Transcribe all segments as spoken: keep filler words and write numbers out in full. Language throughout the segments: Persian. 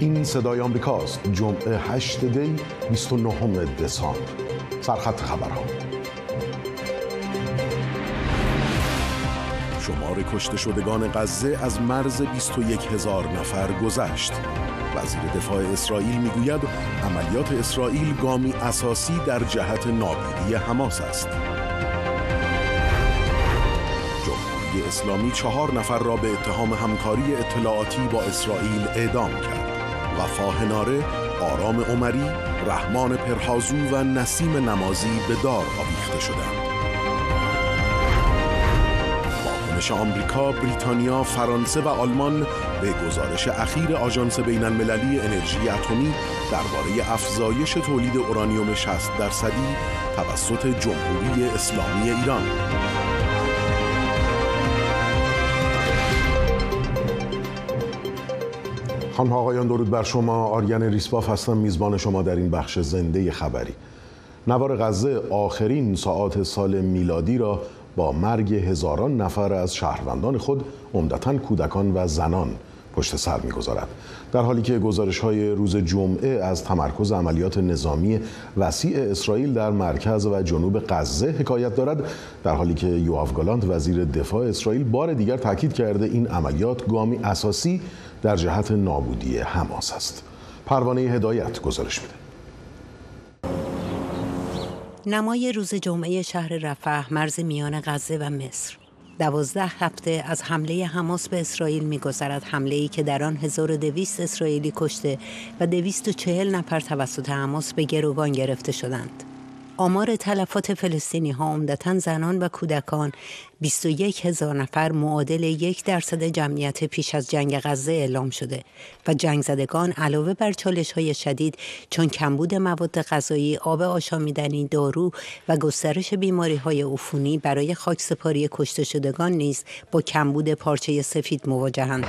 این صدای آمریکاست. جمعه هشت دی بیست و نهم دسامبر. سرخط خبرها: شمار کشته شدگان غزه از مرز بیست و یک هزار نفر گذشت. وزیر دفاع اسرائیل میگوید عملیات اسرائیل گامی اساسی در جهت نابودی حماس است. جمهوری اسلامی چهار نفر را به اتهام همکاری اطلاعاتی با اسرائیل اعدام کرد. وفا هناره، آرام عمری، رحمان پرهازو و نسیم نمازی به دار آویخته شدند. واکنش آمریکا، بریتانیا، فرانسه و آلمان به گزارش اخیر آژانس بین‌المللی انرژی اتمی درباره افزایش تولید اورانیوم شصت درصدی توسط جمهوری اسلامی ایران. خانم ها آقایان، درود بر شما. آریان ریسپاف هستم، میزبان شما در این بخش زنده خبری. نوار غزه آخرین ساعات سال میلادی را با مرگ هزاران نفر از شهروندان خود، عمدتاً کودکان و زنان، پشت سر می‌گذارد، در حالی که گزارش‌های روز جمعه از تمرکز عملیات نظامی وسیع اسرائیل در مرکز و جنوب غزه حکایت دارد، در حالی که یوآف گالانت وزیر دفاع اسرائیل بار دیگر تاکید کرده این عملیات گامی اساسی در جهت نابودی حماس است. پروانه هدایت گزارش می‌دهد. نمای روز جمعه شهر رفح، مرز میان غزه و مصر. دوازده هفته از حمله حماس به اسرائیل می‌گذرد، حمله‌ای که در آن هزار و دویست اسرائیلی کشته و دویست و چهل نفر توسط حماس به گروگان گرفته شدند. آمار تلفات فلسطینی‌ها، عمدتاً زنان و کودکان، بیست و یک هزار نفر معادل یک درصد جمعیت پیش از جنگ غزه اعلام شده و جنگ زدگان علاوه بر چالش‌های شدید چون کمبود مواد غذایی، آب آشامیدنی، دارو و گسترش بیماری‌های عفونی برای خاکسپاری کشته شدگان نیز با کمبود پارچه سفید مواجهند.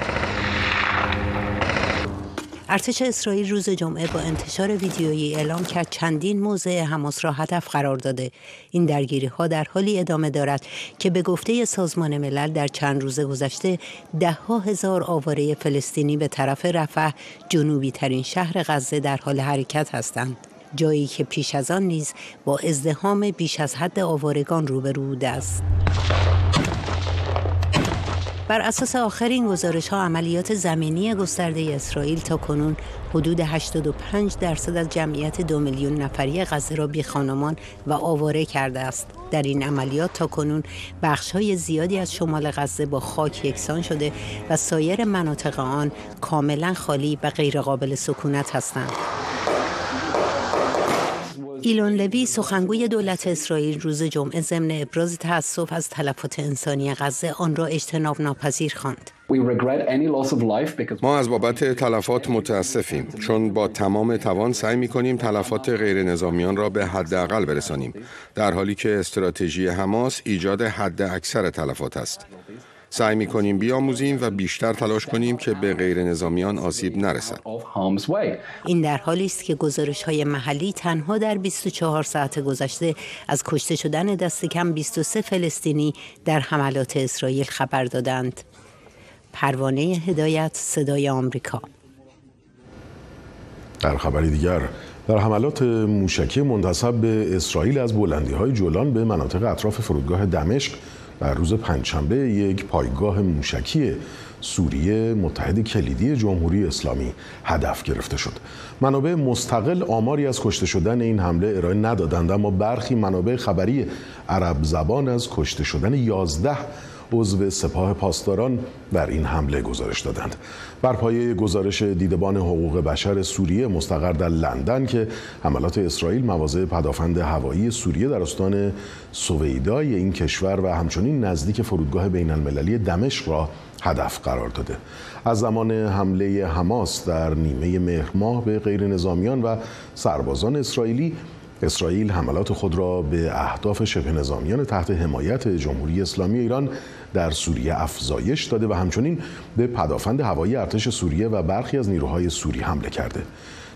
ارتش اسرائیل روز جمعه با انتشار ویدیویی اعلام کرد چندین موضع حماس را هدف قرار داده. این درگیری‌ها در حالی ادامه دارد که به گفته سازمان ملل در چند روز گذشته ده‌ها هزار آواره فلسطینی به طرف رفح، جنوبی ترین شهر غزه، در حال حرکت هستند، جایی که پیش از آن نیز با ازدحام بیش از حد آوارگان روبرو بوده است. بر اساس آخرین گزارش‌ها، عملیات زمینی گسترده اسرائیل تاکنون حدود هشتاد و پنج درصد از جمعیت دو میلیون نفری غزه را بی‌خانمان و آواره کرده است. در این عملیات تاکنون بخش‌های زیادی از شمال غزه با خاک یکسان شده و سایر مناطق آن کاملا خالی و غیرقابل سکونت هستند. ایلون لوی، سخنگوی دولت اسرائیل، روز جمعه ضمن ابراز تأسف از تلفات انسانی غزه آن را اجتناب ناپذیر خواند. ما از بابت تلفات متاسفیم، چون با تمام توان سعی می‌کنیم تلفات غیر نظامیان را به حداقل برسانیم، در حالی که استراتژی حماس ایجاد حد اکثر تلفات است. سعی می‌کنیم بیاموزیم و بیشتر تلاش کنیم که به غیر نظامیان آسیب نرسد. این در حالی است که گزارش‌های محلی تنها در بیست و چهار ساعت گذشته از کشته شدن دست کم بیست و سه فلسطینی در حملات اسرائیل خبر دادند. پروانه هدایت، صدای آمریکا. در خبری دیگر، در حملات موشکی منتسب به اسرائیل از بلندی‌های جولان به مناطق اطراف فرودگاه دمشق، در روز پنجشنبه یک پایگاه موشکی سوریه متحد کلیدی جمهوری اسلامی هدف گرفته شد. منابع مستقل آماری از کشته شدن این حمله ارائه ندادند، اما برخی منابع خبری عرب زبان از کشته شدن یازده عضو سپاه پاسداران در این حمله گزارش دادند. بر پایه گزارش دیدبان حقوق بشر سوریه مستقر در لندن که حملات اسرائیل مواضع پدافند هوایی سوریه در استان سویدای این کشور و همچنین نزدیک فرودگاه بین‌المللی دمشق را هدف قرار داده. از زمان حمله حماس در نیمه مهر ماه به غیر نظامیان و سربازان اسرائیلی، اسرائیل حملات خود را به اهداف شبه نظامیان تحت حمایت جمهوری اسلامی ایران در سوریه افزایش داده و همچنین به پدافند هوایی ارتش سوریه و برخی از نیروهای سوری حمله کرده.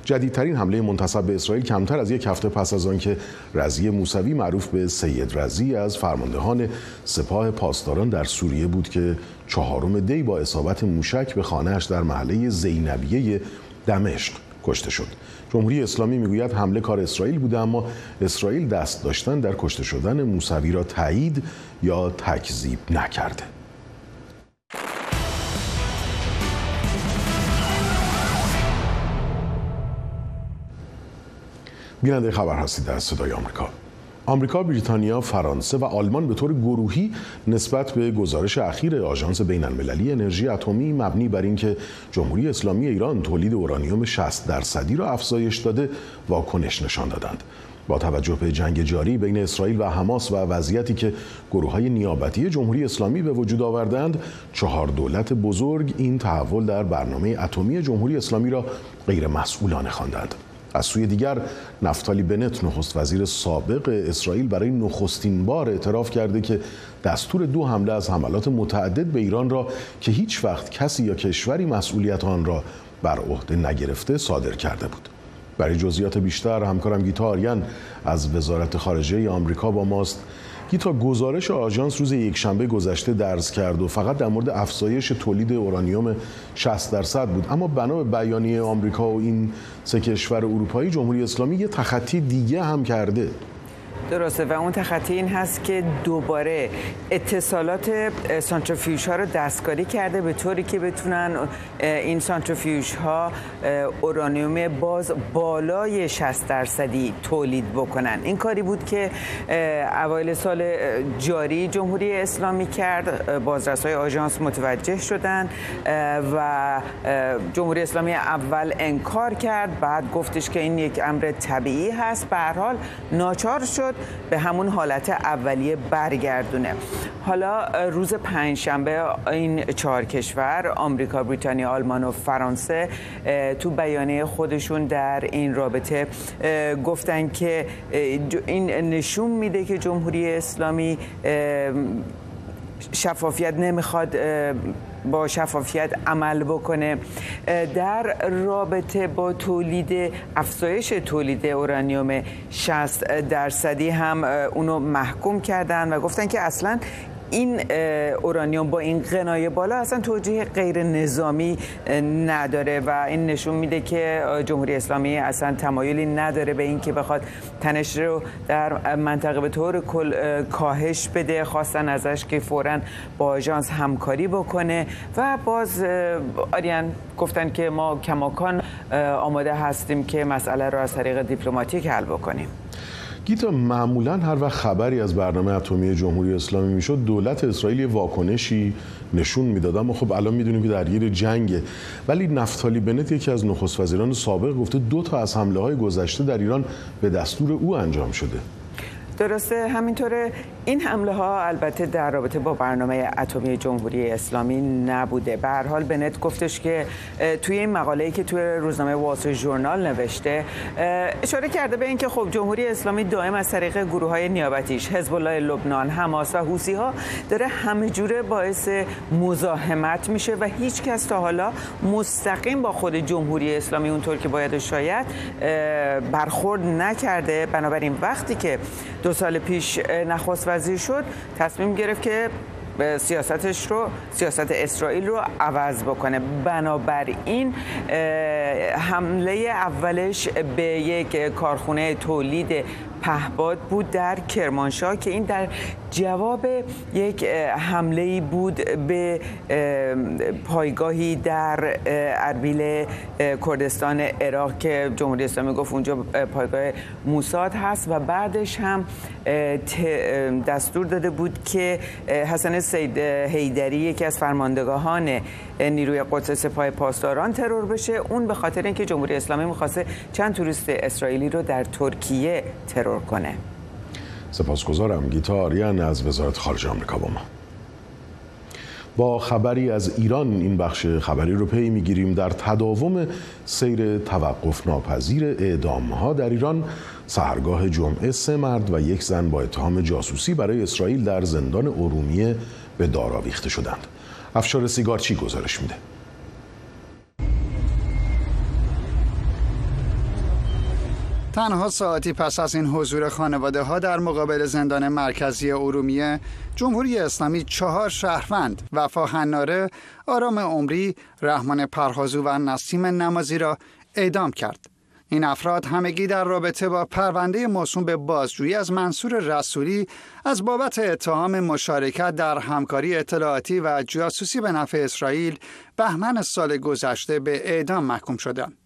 جدیدترین حمله منتسب به اسرائیل کمتر از یک هفته پس از آن که رضی موسوی، معروف به سید رضی، از فرماندهان سپاه پاسداران در سوریه بود که چهارم دی با اصابت موشک به خانه‌اش در محله زینبیه دمشق کشته شد. جمهوری اسلامی میگوید حمله کار اسرائیل بوده، اما اسرائیل دست داشتن در کشته شدن موسوی را تایید یا تکذیب نکرده. بیننده خبر هستید از صدای آمریکا. آمریکا، بریتانیا، فرانسه و آلمان به طور گروهی نسبت به گزارش اخیر آژانس بین‌المللی انرژی اتمی مبنی بر اینکه جمهوری اسلامی ایران تولید اورانیوم شصت درصدی را افزایش داده واکنش نشان دادند. با توجه به جنگ جاری بین اسرائیل و حماس و وضعیتی که گروه‌های نیابتی جمهوری اسلامی به وجود آوردند، چهار دولت بزرگ این تحول در برنامه اتمی جمهوری اسلامی را غیرمسئولانه خواندند. از سوی دیگر، نفتالی بنت، نخست وزیر سابق اسرائیل، برای نخستین بار اعتراف کرده که دستور دو حمله از حملات متعدد به ایران را که هیچ وقت کسی یا کشوری مسئولیت آن را بر عهده نگرفته صادر کرده بود. برای جزئیات بیشتر همکارم گیتاریان از وزارت خارجه آمریکا با ماست. گیتا، گزارش آژانس روز یکشنبه گذشته درز کرد و فقط در مورد افزایش تولید اورانیوم شصت درصد بود، اما بنا به بیانیه آمریکا و این سه کشور اروپایی، جمهوری اسلامی یه تخطی دیگه هم کرده. درسته، و اون تخطی این هست که دوباره اتصالات سانتریفیوژها رو دستکاری کرده به طوری که بتونن این سانتریفیوژها اورانیوم باز بالای شصت درصدی تولید بکنن. این کاری بود که اوایل سال جاری جمهوری اسلامی کرد. بازرس‌های آژانس متوجه شدن و جمهوری اسلامی اول انکار کرد، بعد گفتش که این یک امر طبیعی هست. به هر حال ناچار شد به همون حالت اولیه برگردونه. حالا روز پنجشنبه این چهار کشور، آمریکا، بریتانیا، آلمان و فرانسه، تو بیانیه خودشون در این رابطه گفتن که این نشون میده که جمهوری اسلامی شفافیت نمیخواد، با شفافیت عمل بکنه در رابطه با تولید، افزایش تولید اورانیوم شصت درصدی. هم اونو محکوم کردن و گفتن که اصلا این اورانیوم با این قنای بالا اصلا توجیه غیر نظامی نداره و این نشون میده که جمهوری اسلامی اصلا تمایلی نداره به این که بخواد تنش رو در منطقه به طور کل کاهش بده. خواستن ازش که فوراً با آژانس همکاری بکنه و باز آریان گفتن که ما کماکان آماده هستیم که مسئله رو از طریق دیپلماتیک حل بکنیم. گیتا، معمولا هر وقت خبری از برنامه اتمی جمهوری اسلامی میشد، دولت اسرائیل واکنشی نشون میداد، اما خب الان میدونیم که درگیر جنگه. ولی نفتالی بنت، یکی از نخست وزیران سابق، گفته دو تا از حمله های گذشته در ایران به دستور او انجام شده. درسته، همینطوره. این حمله ها البته در رابطه با برنامه اتمی جمهوری اسلامی نبوده. به هر حال بنت گفتش که توی این مقاله‌ای که توی روزنامه وال استریت ژورنال نوشته، اشاره کرده به اینکه خب جمهوری اسلامی دائم از طریق گروه‌های نیابتیش، حزب الله لبنان، حماس و حوثی‌ها، داره همه جوره باعث مزاحمت میشه و هیچ کس تا حالا مستقیم با خود جمهوری اسلامی اونطور که باید و شاید برخورد نکرده. بنابراین وقتی که دو سال پیش نخست وزیر شد، تصمیم گرفت که سیاستش رو، سیاست اسرائیل رو عوض بکنه. بنابراین حمله اولش به یک کارخانه تولید پهباد بود در کرمانشاه که این در جواب یک حمله‌ای بود به پایگاهی در اربیل کردستان عراق که جمهوری اسلامی گفت اونجا پایگاه موساد هست و بعدش هم دستور داده بود که حسن سید حیدری، یکی از فرماندهان نیروی قدس سپاه پاسداران، ترور بشه. اون به خاطر اینکه جمهوری اسلامی می‌خواسته چند توریست اسرائیلی رو در ترکیه ترور کنه. سپاسگزارم گیتاریان از وزارت خارجه آمریکا با ما. با خبری از ایران این بخش خبری رو پی میگیریم. در تداوم سیر توقف ناپذیر اعدام‌ها در ایران، سحرگاه جمعه سه مرد و یک زن با اتهام جاسوسی برای اسرائیل در زندان ارومیه به دار آویخته شدند. افشار سیگارچی گزارش میده. تنها ساعتی پس از این حضور خانواده‌ها در مقابل زندان مرکزی ارومیه، جمهوری اسلامی چهار شهروند، وفا حناره، آرام عمری، رحمان پرهازو و نسیم نمازی را اعدام کرد. این افراد همگی در رابطه با پرونده موسوم به بازجویی از منصور رسولی از بابت اتهام مشارکت در همکاری اطلاعاتی و جاسوسی به نفع اسرائیل بهمن سال گذشته به اعدام محکوم شدند.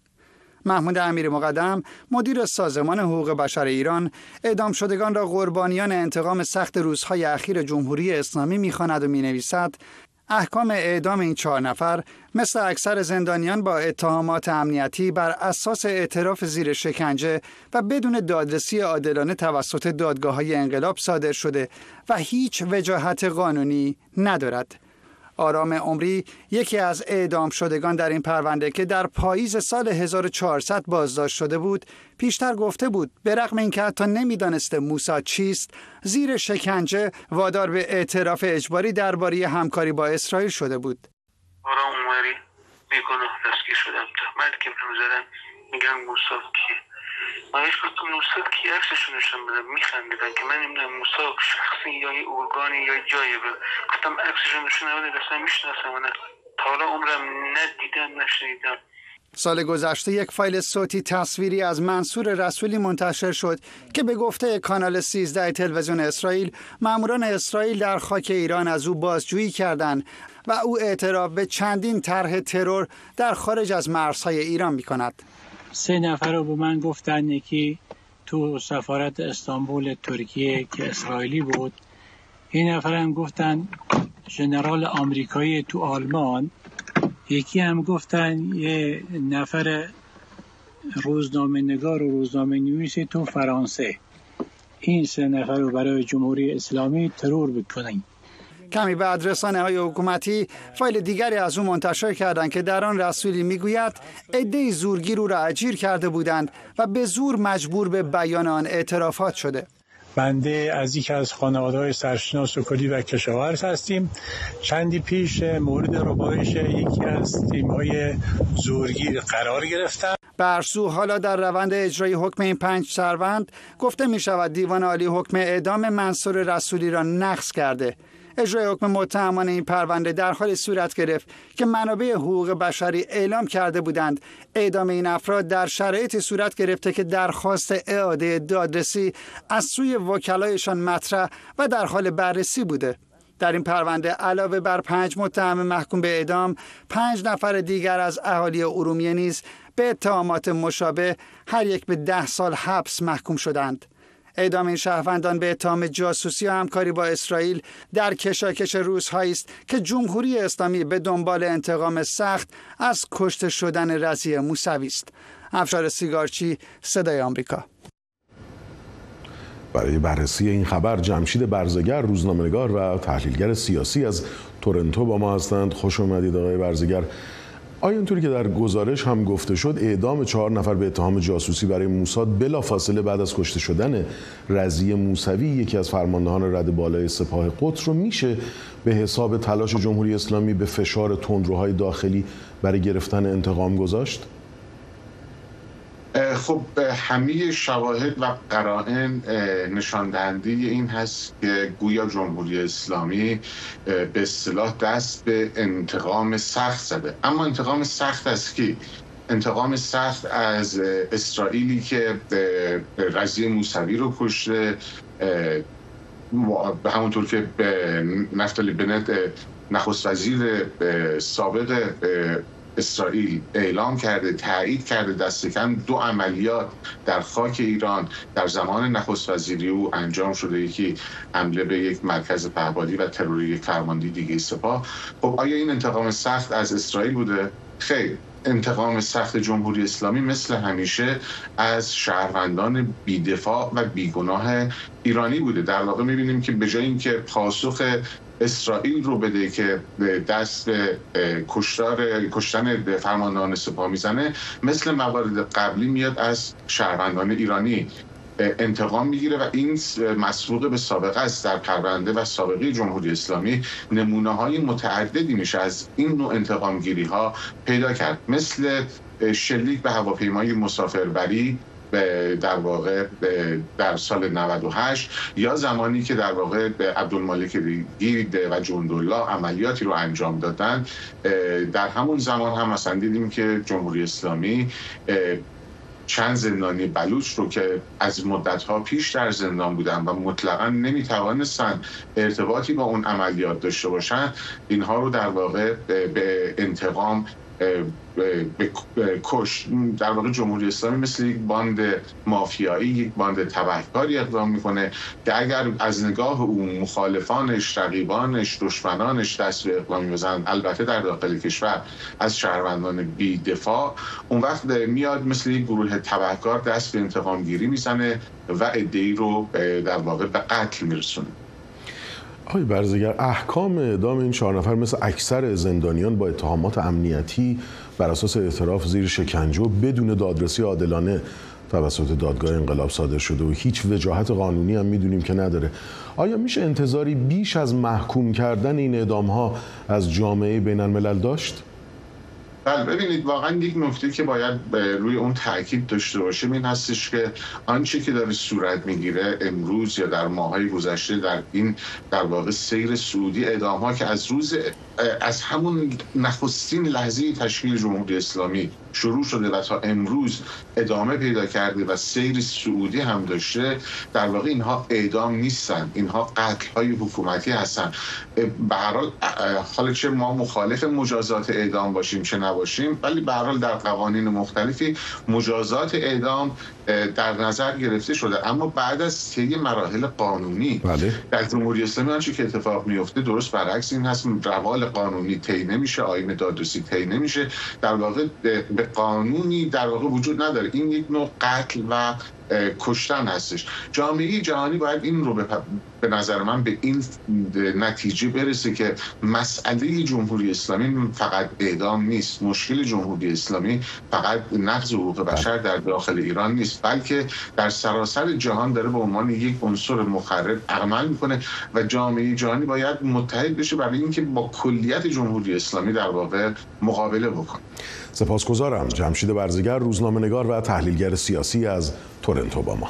محمود امیر مقدم، مدیر سازمان حقوق بشر ایران، اعدام شدگان را قربانیان انتقام سخت روزهای اخیر جمهوری اسلامی می‌خواند و می‌نویسد: احکام اعدام این چهار نفر مثل اکثر زندانیان با اتهامات امنیتی بر اساس اعتراف زیر شکنجه و بدون دادرسی عادلانه توسط دادگاه‌های انقلاب صادر شده و هیچ وجاهت قانونی ندارد. آرام عمری، یکی از اعدام شدگان در این پرونده که در پاییز سال هزار و چهارصد بازداشت شده بود، پیشتر گفته بود به رغم اینکه حتی نمیدانسته موساد چیست، زیر شکنجه وادار به اعتراف اجباری درباره همکاری با اسرائیل شده بود. آرام عمری: بیگناه دستگیر شدم، تهمت که بهم زدن میگن موساد کیه؟ من هیچ وقت موساد کی عکسشو نشون بدم، میخندیدن که من نمیدونم موساد شخصی یا یه ارگانی یا جایی بود. گفتم عکسشو نشون نده، اصلا میشناسم من، تا حالا عمرم ندیدم نشنیدم. سال گذشته یک فایل صوتی تصویری از منصور رسولی منتشر شد که به گفته کانال سیزده تلویزیون اسرائیل، ماموران اسرائیل در خاک ایران از او بازجویی کردند و او اعتراف به چندین طرح ترور در خارج از مرزهای ایران می‌کند. سه نفر رو به من گفتن، یکی تو سفارت استانبول ترکیه که اسرائیلی بود، این نفر هم گفتن ژنرال آمریکایی تو آلمان، یکی هم گفتن یه نفر روزنامه نگار و روزنامه نویس تو فرانسه. این سه نفر رو برای جمهوری اسلامی ترور بکنن. کمی بعد رسانه‌های حکومتی فایل دیگری از او منتشر کردند که در آن رسولی میگوید عده‌ای زورگیر او را اجیر کرده بودند و به زور مجبور به بیان آن اعترافات شده. بنده از یک از خانواده‌های سرشناس و کلی و کشاورز هستیم. چندی پیش مورد ربایش یکی از تیم‌های زورگیر قرار گرفتند. برسو حالا در روند اجرای حکم این پنج شهروند گفته می‌شود دیوان عالی حکم اعدام منصور رسولی را نقض کرده. اجرای حکم متهمان این پرونده در حال صورت گرفت که منابع حقوق بشری اعلام کرده بودند اعدام این افراد در شرایطی صورت گرفته که درخواست اعاده دادرسی از سوی وکلایشان مطرح و در حال بررسی بوده. در این پرونده علاوه بر پنج متهم محکوم به اعدام، پنج نفر دیگر از اهالی ارومیه نیز به اتهامات مشابه هر یک به ده سال حبس محکوم شدند. اعدام این شهروندان به اتهام جاسوسی و همکاری با اسرائیل در کشاکش روزهایی است که جمهوری اسلامی به دنبال انتقام سخت از کشته شدن رضی موسوی است. افشار سیگارچی، صدای آمریکا. برای بررسی این خبر جمشید برزگر، روزنامه‌نگار و تحلیلگر سیاسی از تورنتو با ما هستند. خوش اومدید آقای برزگر. آیا اینطوری که در گزارش هم گفته شد اعدام چهار نفر به اتهام جاسوسی برای موساد بلافاصله بعد از کشته شدن رضی موسوی، یکی از فرماندهان رد بالای سپاه قدس، رو میشه به حساب تلاش جمهوری اسلامی به فشار تندروهای داخلی برای گرفتن انتقام گذاشت؟ خب همه شواهد و قرائن نشان دهنده این هست که گویا جمهوری اسلامی به اصطلاح دست به انتقام سخت زده. اما انتقام سخت از کی؟ انتقام سخت از اسرائیلی که رضی موسوی رو کشته، همونطور که نفتالی بنت نخست وزیر سابق اسرائیل اعلام کرده، تایید کرده دست کم دو عملیات در خاک ایران در زمان نخست وزیری او انجام شده، یکی حمله به یک مرکز پهپادی و تروری یک فرماندهی دیگه سپاه. خب آیا این انتقام سخت از اسرائیل بوده؟ خیر، انتقام سخت جمهوری اسلامی مثل همیشه از شهروندان بی‌دفاع و بیگناه ایرانی بوده. در واقع می‌بینیم که به جای اینکه پاسخ اسرائیل رو بده که دست به کشتار کشتن فرماندهان سپاه میزنه، مثل موارد قبلی میاد از شهروندان ایرانی انتقام میگیره و این مسبوق به سابقه است. در پرونده و سابقه جمهوری اسلامی نمونه های متعددی میشه از این نوع انتقام گیری ها پیدا کرد، مثل شلیک به هواپیمای مسافربری در واقع در سال نود و هشت یا زمانی که در واقع عبدالمالک گیلد و جندالله عملیاتی رو انجام دادن، در همون زمان هم مثلا دیدیم که جمهوری اسلامی چند زندانی بلوچ رو که از مدت‌ها پیش در زندان بودن و مطلقاً نمی‌توانستن ارتباطی با اون عملیات داشته باشن، اینها رو در واقع به انتقام کش. در واقع جمهوری اسلامی مثل یک باند مافیایی، یک باند تبهکاری اقدام میکنه که اگر از نگاه اون مخالفانش، رقیبانش، دشمنانش دست به اقدام میزنن، البته در داخل کشور از شهروندان بی دفاع، اون وقت میاد مثل یک گروه تبهکار دست به انتقام گیری میزنه و عده‌ای رو در واقع به قتل میرسونه. آقای برزگر، احکام اعدام این چهار نفر مثل اکثر زندانیان با اتهامات امنیتی بر اساس اعتراف زیر شکنجه و بدون دادرسی عادلانه توسط دادگاه انقلاب صادر شده و هیچ وجاهت قانونی هم میدونیم که نداره. آیا میشه انتظاری بیش از محکوم کردن این اعدام‌ها از جامعه بین الملل داشت؟ بله، ببینید واقعا یک نکته که باید روی اون تاکید داشته باشیم این هستش که آنچه که داره صورت میگیره امروز یا در ماهای گذشته در این در واقع سیر سعودی اعدام ها که از روز از همون نخستین لحظه تشکیل جمهوری اسلامی شروع شده و تا امروز ادامه پیدا کرده و سیر سعودی هم داشته، در واقع اینها اعدام نیستن، اینها قتل های حکومتی هستن. به هر حال حالا چه ما مخالف مجازات اعدام باشیم چه نباشیم، ولی به هر حال در قوانین مختلفی مجازات اعدام در نظر گرفته شده، اما بعد از طی مراحل قانونی بله. در جمهوری اسلامی آنچه که اتفاق میفته درست برعکس این هست. روال قانونی طی نمیشه، آیین دادرسی طی نمیشه، در واقع به قانونی در واقع وجود نداره. این یک نوع قتل و کشتن هستش. جامعه جهانی باید این رو به نظر من به این نتیجه برسه که مسئله جمهوری اسلامی فقط اعدام نیست، مشکل جمهوری اسلامی فقط نقض حقوق بشر در داخل ایران نیست، بلکه در سراسر جهان داره به عنوان یک عنصر مخرب عمل میکنه و جامعه جهانی باید متحد بشه برای اینکه با کلیت جمهوری اسلامی در واقع مقابله بکنه. سپاسگزارم. جمشید برزگر، روزنامه‌نگار و تحلیلگر سیاسی از تورنتو با ما.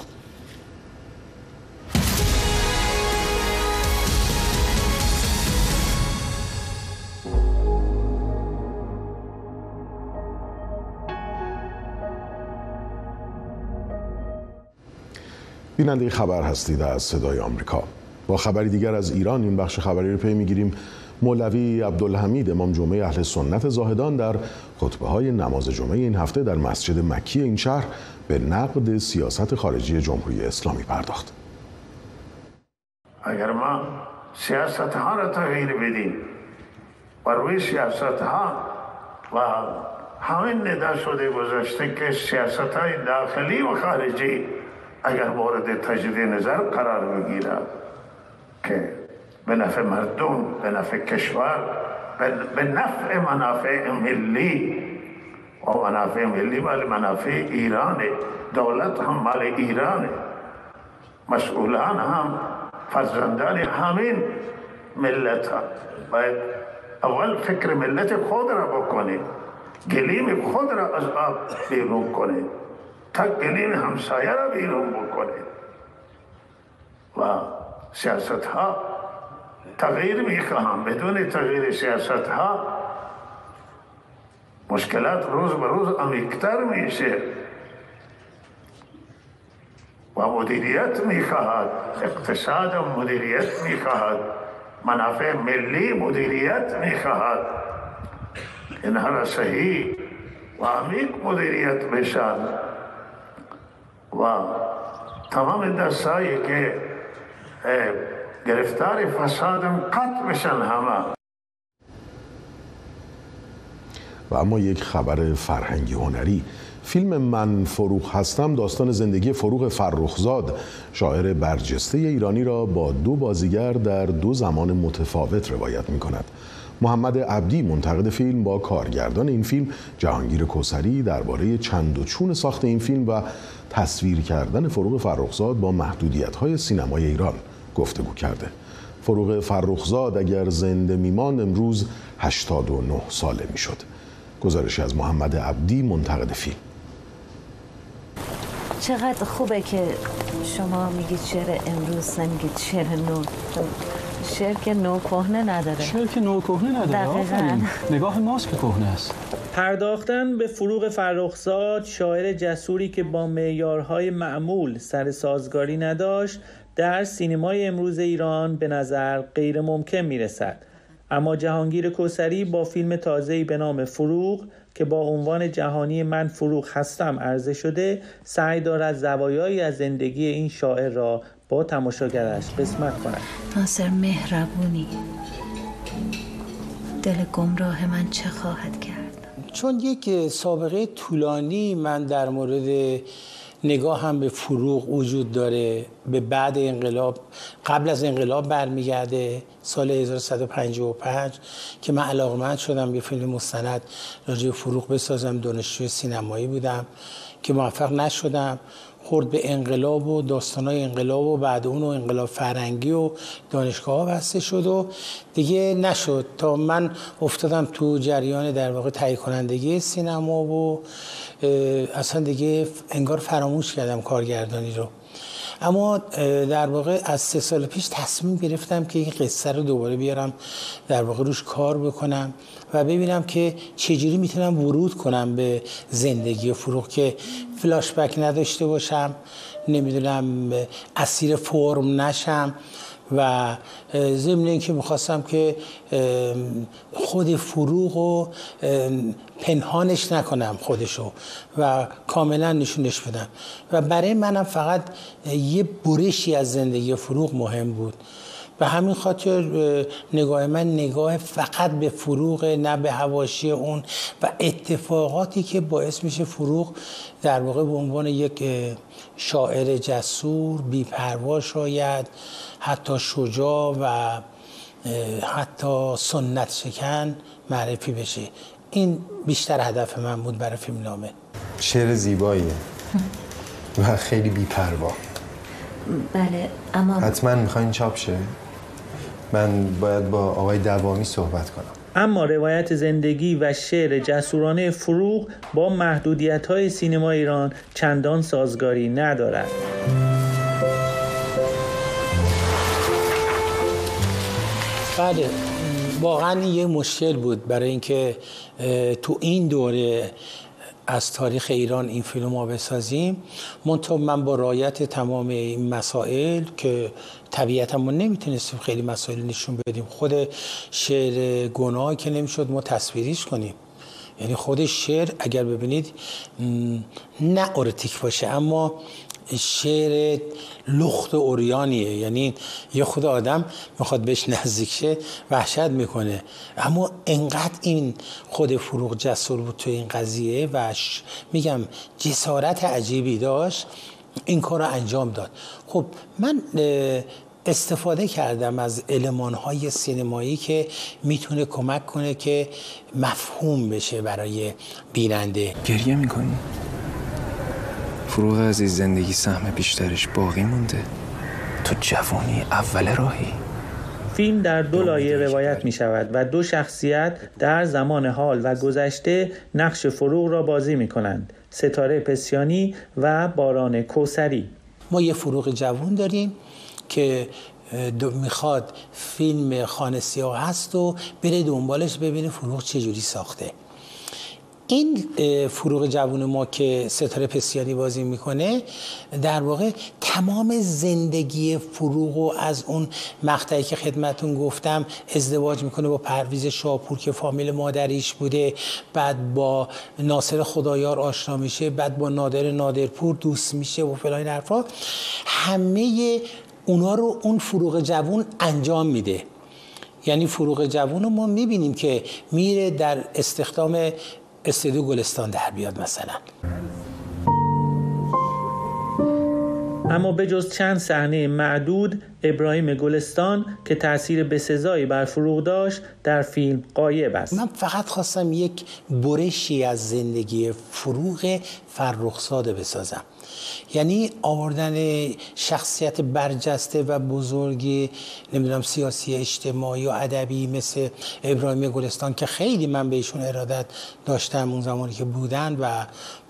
بیننده خبر هستید از صدای آمریکا. با خبری دیگر از ایران این بخش خبری رو پی می‌گیریم. مولوی عبدالحمید، امام جمعه اهل سنت زاهدان، در خطبه‌های نماز جمعه این هفته در مسجد مکی این شهر به نقد سیاست خارجی جمهوری اسلامی پرداخت. اگر ما سیاست ها را تغییر بدیم و روی سیاست ها و همین ندا شده گذاشته که سیاست های داخلی و خارجی اگر مورد تجدید نظر قرار میگیرد که به نفع مردم، به نفع کشور، به نفع منافع ملی و منافع ملی ولی منافع ایرانه، دولت هم مال ایرانه، مسئولان هم فرزندان همین ملت ها باید اول فکر ملت خود را بکنه، گلیم خود را از آب بیرون کنه تا گلیم همسایه را بیرون بکنه. و سیاست ها تغییر میخواهم، بدون تغییر سیاست ها مشکلات روز به روز عمیق‌تر میشه و مدیریت میخواهد، اقتصاد مدیریت میخواهد، منافع ملی مدیریت میخواهد. اینها را صحیح و عمیق مدیریت بشن و تمام دستایی که گرفتار فسادم قطع بشن همه. و اما یک خبر فرهنگی هنری. فیلم من فروغ هستم داستان زندگی فروغ فرخزاد، شاعر برجسته ایرانی، را با دو بازیگر در دو زمان متفاوت روایت می کند. محمد عبدی، منتقد فیلم، با کارگردان این فیلم جهانگیر کوثری درباره چند و چون ساخت این فیلم و تصویر کردن فروغ فرخزاد با محدودیت‌های سینمای ایران گفتگو کرده. فروغ فرخزاد اگر زنده می‌ماند امروز هشتاد و نه ساله می‌شد. گزارشی از محمد عبدی، منتقد فیلم. چقدر خوبه که شما میگید شعر امروز نمیگید شعر نو. شعر که نو کهنه نداره. شعر که نو کهنه نداره. دقیقاً. نگاه ماست که کهنه است. پرداختن به فروغ فرخزاد، شاعر جسوری که با معیارهای معمول سر سازگاری نداشت، در سینمای امروز ایران به نظر غیر ممکن میرسد. اما جهانگیر کوثری با فیلم تازه‌ای به نام فروغ که با عنوان جهانی من فروغ هستم عرضه شده، سعی دارد زوایایی از زندگی این شاعر را با تماشاگرش قسمت کند. ناصر مهربونی، دل گمراه من چه خواهد کرد؟ چون یک سابقه طولانی من در مورد نگاه هم به فروغ وجود داره، به بعد انقلاب، قبل از انقلاب برمیگرده، سال هزار و صد و پنجاه و پنج که من علاقمند شدم یه فیلم مستند راجع به فروغ بسازم. دانشجوی سینمایی بودم که موفق نشدم، خورد به انقلاب و داستانای انقلاب و بعد اون و انقلاب فرهنگی و دانشگاه ها بسته شد و دیگه نشد تا من افتادم تو جریان در واقع تهیه کنندگی سینما و اصلا دیگه انگار فراموش کردم کارگردانی رو. اما در واقع از سه سال پیش تصمیم گرفتم که این قصه رو دوباره بیارم در واقع روش کار بکنم و ببینم که چجوری میتونم ورود کنم به زندگی فروغ که فلاش بک نداشته باشم، نمیدونم اسیر فرم نشم و ضمن اینکه میخواستم که خود فروغ رو پنهانش نکنم خودشو و کاملا نشونش بدم و برای منم فقط یه برشی از زندگی فروغ مهم بود. به همین خاطر نگاه من نگاه فقط به فروغ، نه به حواشی اون و اتفاقاتی که باعث میشه فروغ در واقع به عنوان یک شاعر جسور، بی‌پروا شاید، حتی شجاع و حتی سنت شکن معرفی بشه. این بیشتر هدف من بود برای فیلم نامه. شعر زیباییه و خیلی بی‌پروا. بله، اما حتما میخواین چاپ شه. من باید با آقای دوامی صحبت کنم. اما روایت زندگی و شعر جسورانه فروغ با محدودیت‌های سینما ایران چندان سازگاری ندارد. بله، واقعا یه مشکل بود برای اینکه تو این دوره از تاریخ ایران این فیلم ها بسازیم. منطقه من با رعایت تمام این مسائل که طبیعتا ما نمیتونستیم خیلی مسائل نشون بدیم، خود شعر گناه که نمیشد ما تصویریش کنیم، یعنی خود شعر اگر ببینید نه اورتیک باشه اما شعر لخت اوریانیه، یعنی یه خود آدم میخواد بهش نزدیک شه وحشت میکنه. اما انقدر این خود فروغ جسور بود تو این قضیه و میگم جسارت عجیبی داشت، این کار رو انجام داد. خب من استفاده کردم از المان‌های سینمایی که میتونه کمک کنه که مفهوم بشه برای بیننده. گریه میکنی؟ فروغ عزیز، زندگی سهم بیشترش باقی مونده، تو جوانی اول راهی. فیلم در دو لایه روایت می شود و دو شخصیت در زمان حال و گذشته نقش فروغ را بازی می کنند: ستاره پسیانی و باران کوسری. ما یه فروغ جوان داریم که میخواد فیلم خانه سیاه هست و بره دنبالش ببینه فروغ چجوری ساخته. این فروغ جوان ما که ستاره پسیانی بازی میکنه در واقع تمام زندگی فروغ رو از اون مقطعی که خدمتون گفتم، ازدواج میکنه با پرویز شاپور که فامیل مادریش بوده، بعد با ناصر خدایار آشنا میشه، بعد با نادر نادرپور دوست میشه و فلان حرفا، همه اونا رو اون فروغ جوان انجام میده. یعنی فروغ جوان رو ما میبینیم که میره در استخدام استودیو گلستان در بیاد مثلا. اما به جز چند صحنه معدود، ابراهیم گلستان که تأثیر بسزایی بر فروغ داشت در فیلم غایب است. من فقط خواستم یک برشی از زندگی فروغ فرخزاد بسازم یعنی آوردن شخصیت برجسته و بزرگ نمیدونم سیاسی اجتماعی و ادبی مثل ابراهیم گلستان که خیلی من بهشون ارادت داشتم اون زمانی که بودن و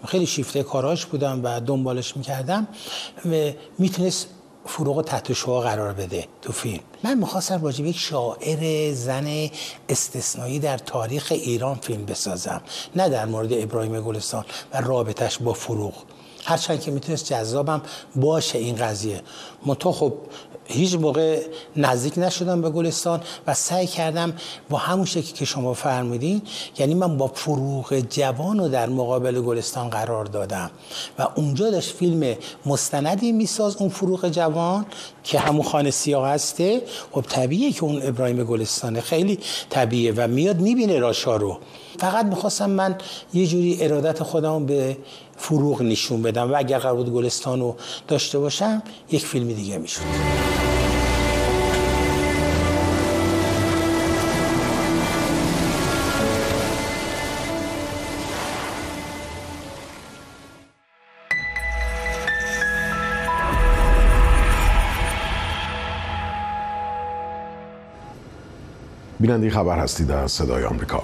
خیلی شیفته کاراش بودم و دنبالش میکردم، میتونست فروغ تحت شعا قرار بده تو فیلم. من میخواستم راجع به یک شاعر زن استثنایی در تاریخ ایران فیلم بسازم، نه در مورد ابراهیم گلستان و رابطش با فروغ، هرچند که میتونست جذابم باشه این قضیه. منتها خب هیچ موقع نزدیک نشدم به گلستان و سعی کردم با همون شکلی که شما فرمودین، یعنی من با فروغ جوان رو در مقابل گلستان قرار دادم و اونجا داشت فیلم مستندی میساز اون فروغ جوان که همون خانه سیاه هسته. خب طبیعیه که اون ابراهیم گلستانه، خیلی طبیعیه و میاد میبینه راشا رو. فقط میخواستم من یه جوری ارادت خودم به فروغ نشون بدم و اگر قرار بود گلستان رو داشته باشم یک فیلم دیگه میشد. بیننده خبر هستید از صدای آمریکا.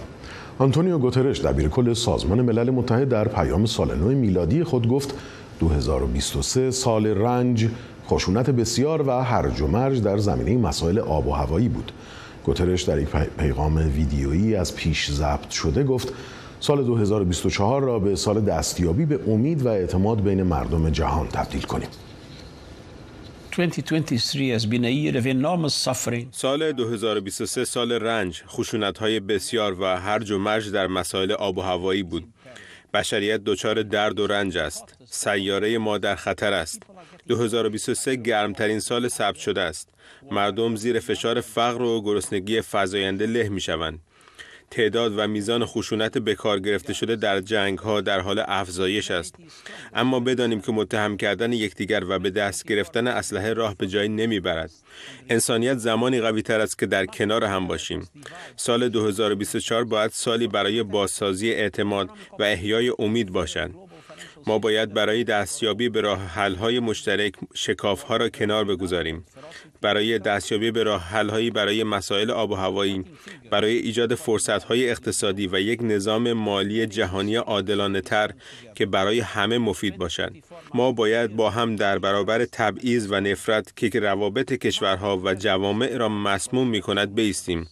آنتونیو گوترش دبیر کل سازمان ملل متحد در پیام سال نو میلادی خود گفت دو هزار و بیست و سه سال رنج، خشونت بسیار و هرج و مرج در زمینه مسائل آب و هوایی بود. گوترش در یک پیغام ویدیویی از پیش ضبط شده گفت سال دو هزار و بیست و چهار را به سال دستیابی به امید و اعتماد بین مردم جهان تبدیل کنیم. سال دو هزار و بیست و سه سال رنج، خشونت‌های بسیار و هرج و مرج در مسائل آب و هوایی بود. بشریت دچار درد و رنج است. سیاره ما در خطر است. دو هزار و بیست و سه گرمترین سال ثبت شده است. مردم زیر فشار فقر و گرسنگی فزاینده له می‌شوند. تعداد و میزان خشونت بکار گرفته شده در جنگ‌ها در حال افزایش است. اما بدانیم که متهم کردن یکدیگر و به دست گرفتن اسلحه راه به جایی نمیبرد. انسانیت زمانی قوی‌تر است که در کنار هم باشیم. سال دو هزار و بیست و چهار باید سالی برای بازسازی اعتماد و احیای امید باشد. ما باید برای دستیابی به راه حل‌های مشترک شکاف‌ها را کنار بگذاریم. برای دستیابی به راه حل‌هایی برای مسائل آب و هوایی، برای ایجاد فرصت‌های اقتصادی و یک نظام مالی جهانی عادلانه‌تر که برای همه مفید باشد. ما باید با هم در برابر تبعیض و نفرت که روابط کشورها و جوامع را مسموم می‌کند بایستیم.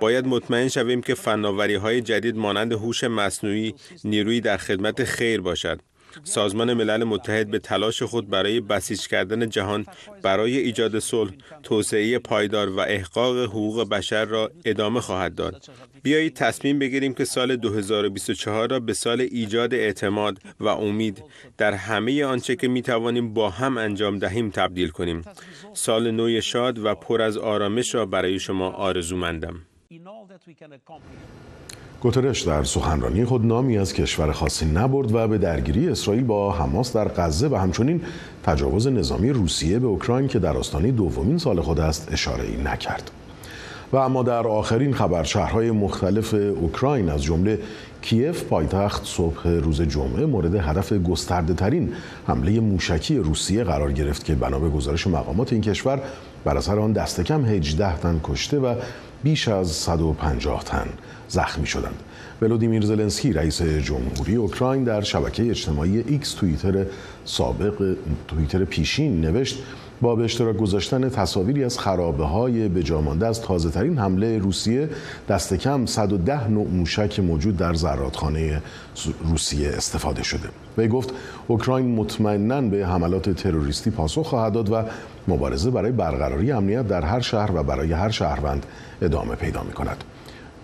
باید مطمئن شویم که فناوری‌های جدید مانند هوش مصنوعی نیرویی در خدمت خیر باشد. سازمان ملل متحد به تلاش خود برای بسیج کردن جهان برای ایجاد صلح، توسعه پایدار و احقاق حقوق بشر را ادامه خواهد داد. بیایید تصمیم بگیریم که سال دو هزار و بیست و چهار را به سال ایجاد اعتماد و امید در همه آنچه که می توانیم با هم انجام دهیم تبدیل کنیم. سال نو شاد و پر از آرامش را برای شما آرزومندم. گوترش در سخنرانی خود نامی از کشور خاصی نبرد و به درگیری اسرائیل با حماس در غزه و همچنین تجاوز نظامی روسیه به اوکراین که در آستانه دومین سال خود است اشاره‌ای نکرد. و اما در آخرین خبر، شهرهای مختلف اوکراین از جمله کیف پایتخت صبح روز جمعه مورد هدف گسترده ترین حمله موشکی روسیه قرار گرفت که بنا به گزارش مقامات این کشور بر اثر آن دست کم هجده تن کشته و بیش از صد و پنجاه تن زخمی شدند. ولودیمیر زلنسکی رئیس جمهوری اوکراین در شبکه اجتماعی ایکس توییتر سابق توییتر پیشین نوشت با به اشتراک گذاشتن تصاویری از خرابه‌های بجامانده از تازه‌ترین حمله روسیه دست کم صد و ده نوع موشک موجود در زرادخانه روسیه استفاده شده. وی گفت اوکراین مطمئناً به حملات تروریستی پاسخ خواهد داد و مبارزه برای برقراری امنیت در هر شهر و برای هر شهروند ادامه پیدا می‌کند.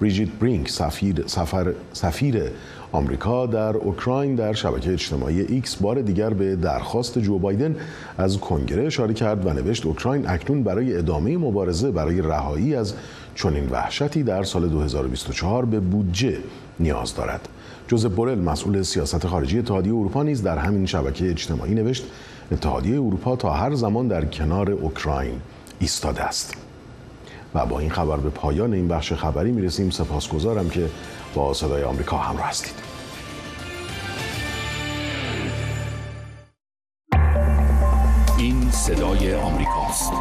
ریجید برینک سفیر سفر سفیر آمریکا در اوکراین در شبکه اجتماعی ایکس بار دیگر به درخواست جو بایدن از کنگره اشاره کرد و نوشت اوکراین اکنون برای ادامه مبارزه برای رهایی از چنین وحشتی در سال دو هزار و بیست و چهار به بودجه نیاز دارد. جوزپ بورل مسئول سیاست خارجی اتحادیه اروپا نیز در همین شبکه اجتماعی نوشت اتحادیه اروپا تا هر زمان در کنار اوکراین ایستاده است. و با این خبر به پایان این بخش خبری میرسیم. سپاسگزارم که با صدای آمریکا همراه هستید. این صدای آمریکاست.